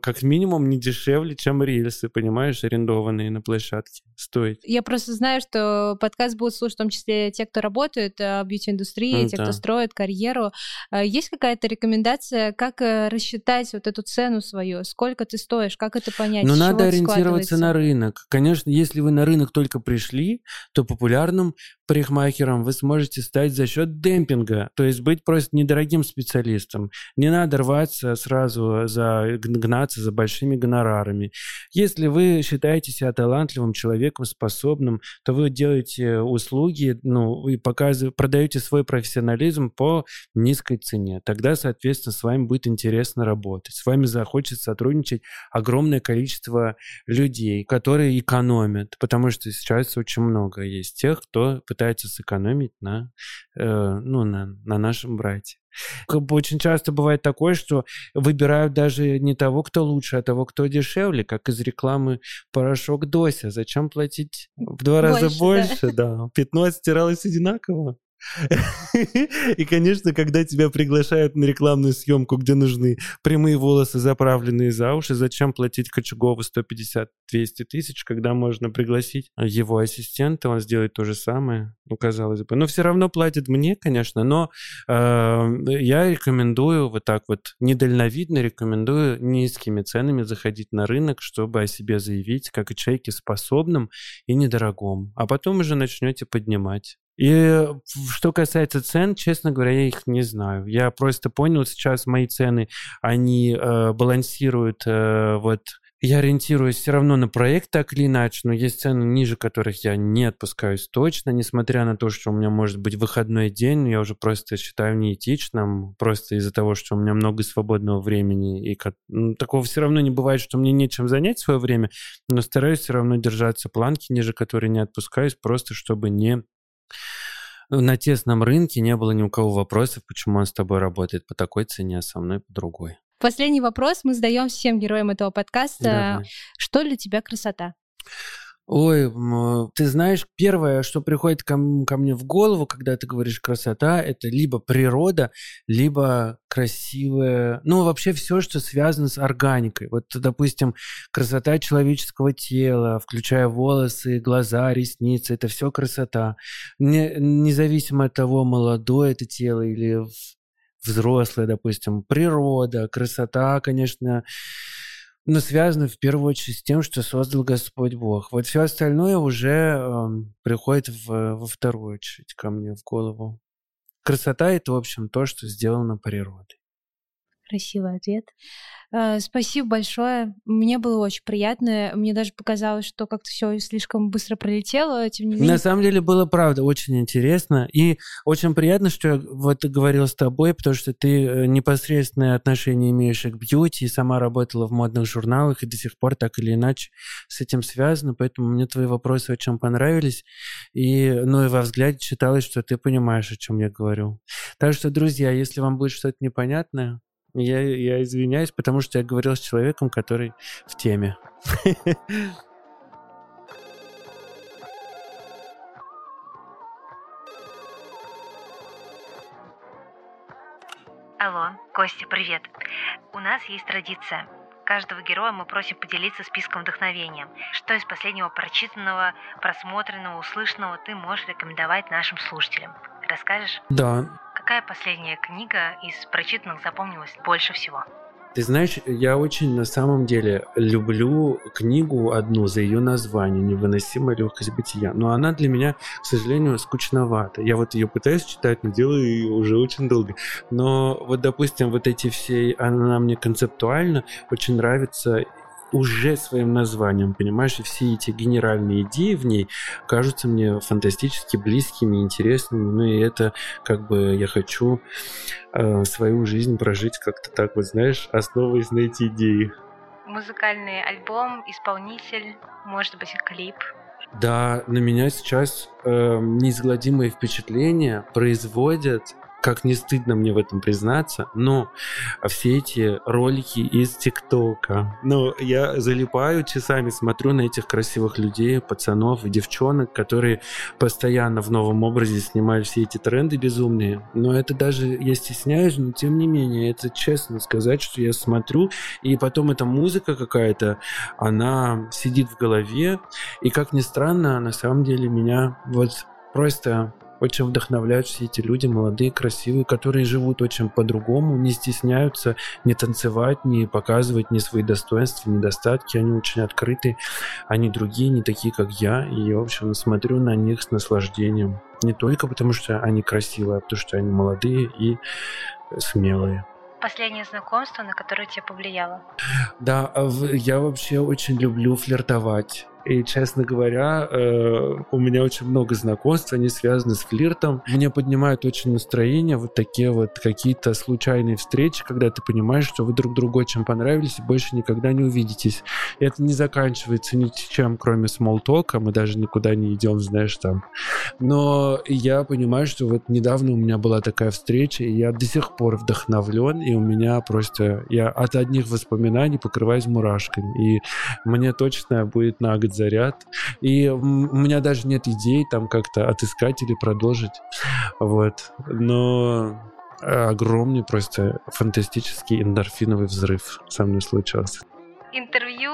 как минимум не дешевле, чем рельсы, понимаешь, арендованные на площадке стоить. Я просто знаю, что подкаст будут слушать в том числе те, кто работают в бьюти-индустрии, те, кто строит карьеру. Есть какая-то рекомендация, как рассчитать вот эту цену свою? Сколько ты стоишь? Как это понять? Надо ориентироваться на рынок. Конечно, если вы на рынок только пришли, то популярным парикмахером вы сможете стать за счет демпинга, то есть быть просто недорогим специалистом. Не надо рваться сразу, гнаться за большими гонорарами. Если вы считаете себя талантливым человеком, способным, то вы делаете услуги, и продаете свой профессионализм по низкой цене. Тогда, соответственно, с вами будет интересно работать. С вами захочет сотрудничать огромное количество людей, которые экономят, потому что сейчас очень много есть тех, кто пытается сэкономить на нашем брате. Очень часто бывает такое, что выбирают даже не того, кто лучше, а того, кто дешевле, как из рекламы порошок Дося. Зачем платить в 2 раза больше? Да. Пятно отстиралось одинаково. И, конечно, когда тебя приглашают на рекламную съемку, где нужны прямые волосы, заправленные за уши, зачем платить Кочегову 150-200 тысяч, когда можно пригласить его ассистента, он сделает то же самое, казалось бы. Но все равно платит мне, конечно, но я рекомендую недальновидно рекомендую низкими ценами заходить на рынок, чтобы о себе заявить, как о человеке способном и недорогом. А потом уже начнете поднимать. И что касается цен, честно говоря, я их не знаю. Я просто понял, сейчас мои цены, они балансируют, я ориентируюсь все равно на проект так или иначе, но есть цены, ниже которых я не отпускаюсь точно, несмотря на то, что у меня может быть выходной день, но я уже просто считаю неэтичным, просто из-за того, что у меня много свободного времени, и такого все равно не бывает, что мне нечем занять свое время, но стараюсь все равно держаться планки, ниже которой не отпускаюсь, просто чтобы не... На тесном рынке не было ни у кого вопросов, почему он с тобой работает по такой цене, а со мной по другой. Последний вопрос мы задаем всем героям этого подкаста. Давай. Что для тебя красота? Ой, ты знаешь, первое, что приходит ко мне в голову, когда ты говоришь красота, это либо природа, либо красивое, вообще все, что связано с органикой. Допустим, красота человеческого тела, включая волосы, глаза, ресницы, это все красота. Независимо от того, молодое это тело или взрослое, допустим, природа, красота, конечно... Но связано в первую очередь с тем, что создал Господь Бог. Все остальное уже приходит во вторую очередь ко мне в голову. Красота — это, в общем, то, что сделано природой. Красивый ответ. Спасибо большое. Мне было очень приятно. Мне даже показалось, что как-то все слишком быстро пролетело. Тем не менее. На самом деле было, правда, очень интересно. И очень приятно, что я говорил с тобой, потому что ты непосредственное отношение имеешь и к бьюти, и сама работала в модных журналах, и до сих пор так или иначе с этим связано. Поэтому мне твои вопросы очень понравились. И во взгляде читалось, что ты понимаешь, о чем я говорю. Так что, друзья, если вам будет что-то непонятное, я извиняюсь, потому что я говорил с человеком, который в теме. Алло, Костя, привет. У нас есть традиция. Каждого героя мы просим поделиться списком вдохновения. Что из последнего прочитанного, просмотренного, услышанного ты можешь рекомендовать нашим слушателям? Расскажешь? Да. Какая последняя книга из прочитанных запомнилась больше всего? Ты знаешь, я очень на самом деле люблю книгу одну за ее название «Невыносимая легкость бытия». Но она для меня, к сожалению, скучновата. Я ее пытаюсь читать, но делаю ее уже очень долго. Но допустим, эти все, она мне концептуально очень нравится уже своим названием, понимаешь, и все эти генеральные идеи в ней кажутся мне фантастически близкими, интересными, и это я хочу свою жизнь прожить как-то так, основываясь на эти идеи. Музыкальный альбом, исполнитель, может быть, клип. Да, на меня сейчас неизгладимые впечатления производят, как не стыдно мне в этом признаться, но все эти ролики из ТикТока. Я залипаю часами, смотрю на этих красивых людей, пацанов и девчонок, которые постоянно в новом образе снимают все эти тренды безумные. Но это даже, я стесняюсь, но тем не менее, это честно сказать, что я смотрю, и потом эта музыка какая-то, она сидит в голове, и, как ни странно, на самом деле меня просто... Очень вдохновляют все эти люди, молодые, красивые, которые живут очень по-другому, не стесняются не танцевать, не показывать ни свои достоинства, недостатки. Они очень открыты, они другие, не такие, как я. И я, в общем, смотрю на них с наслаждением. Не только потому, что они красивые, а потому, что они молодые и смелые. Последнее знакомство, на которое тебя повлияло? Да, я вообще очень люблю флиртовать. И, честно говоря, у меня очень много знакомств, они связаны с флиртом. Мне поднимают очень настроение вот такие вот какие-то случайные встречи, когда ты понимаешь, что вы друг другу очень понравились и больше никогда не увидитесь. И это не заканчивается ничем, кроме смоллтока, мы даже никуда не идем, знаешь, там. Но я понимаю, что вот недавно у меня была такая встреча, и я до сих пор вдохновлен, и у меня просто... Я от одних воспоминаний покрываюсь мурашками, и мне точно будет на год заряд. И у меня даже нет идей там как-то отыскать или продолжить. Вот. Но огромный просто фантастический эндорфиновый взрыв со мной случился. Интервью,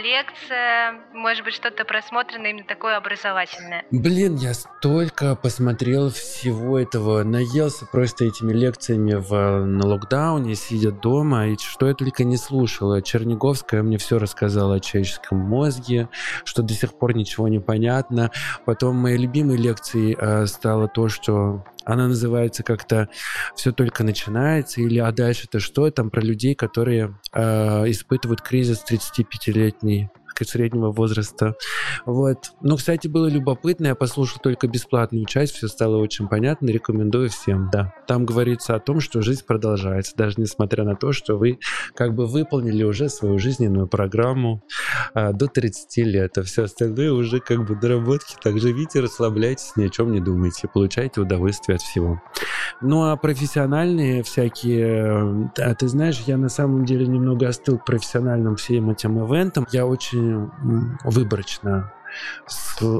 лекция, может быть, что-то просмотренное, именно такое образовательное. Блин, я столько посмотрел всего этого, наелся просто этими лекциями на локдауне, сидя дома, и что я только не слушал. Черниговская мне все рассказала о человеческом мозге, что до сих пор ничего не понятно. Потом моей любимой лекцией стало то, что... Она называется как-то «Все только начинается» или «А дальше-то что?» Там про людей, которые испытывают кризис 35-летний. Среднего возраста. Вот. Ну, кстати, было любопытно. Я послушал только бесплатную часть, все стало очень понятно. Рекомендую всем, да. Там говорится о том, что жизнь продолжается, даже несмотря на то, что вы как бы выполнили уже свою жизненную программу до 30 лет, а все остальное уже как бы доработки. Так живите, расслабляйтесь, ни о чем не думайте, получайте удовольствие от всего. Ну, а профессиональные всякие... А ты знаешь, я на самом деле немного остыл к профессиональным всем этим ивентам. Я очень выборочно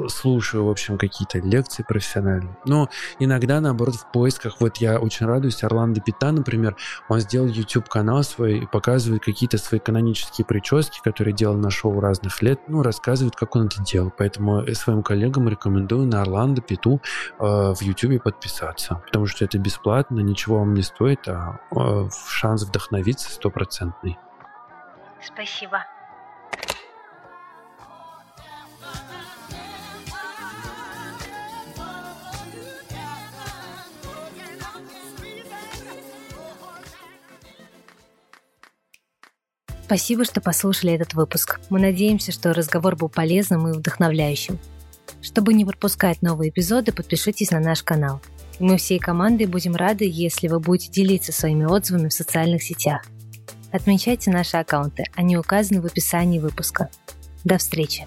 слушаю, в общем, какие-то лекции профессиональные. Но иногда, наоборот, в поисках. Вот я очень радуюсь. Орландо Пита, например, он сделал YouTube-канал свой и показывает какие-то свои канонические прически, которые делал на шоу разных лет. Ну, рассказывает, как он это делал. Поэтому своим коллегам рекомендую на Орландо Питу в YouTube подписаться. Потому что это бесплатно, ничего вам не стоит, а шанс вдохновиться 100%. Спасибо. Спасибо, что послушали этот выпуск. Мы надеемся, что разговор был полезным и вдохновляющим. Чтобы не пропускать новые эпизоды, подпишитесь на наш канал. Мы всей командой будем рады, если вы будете делиться своими отзывами в социальных сетях. Отмечайте наши аккаунты, они указаны в описании выпуска. До встречи!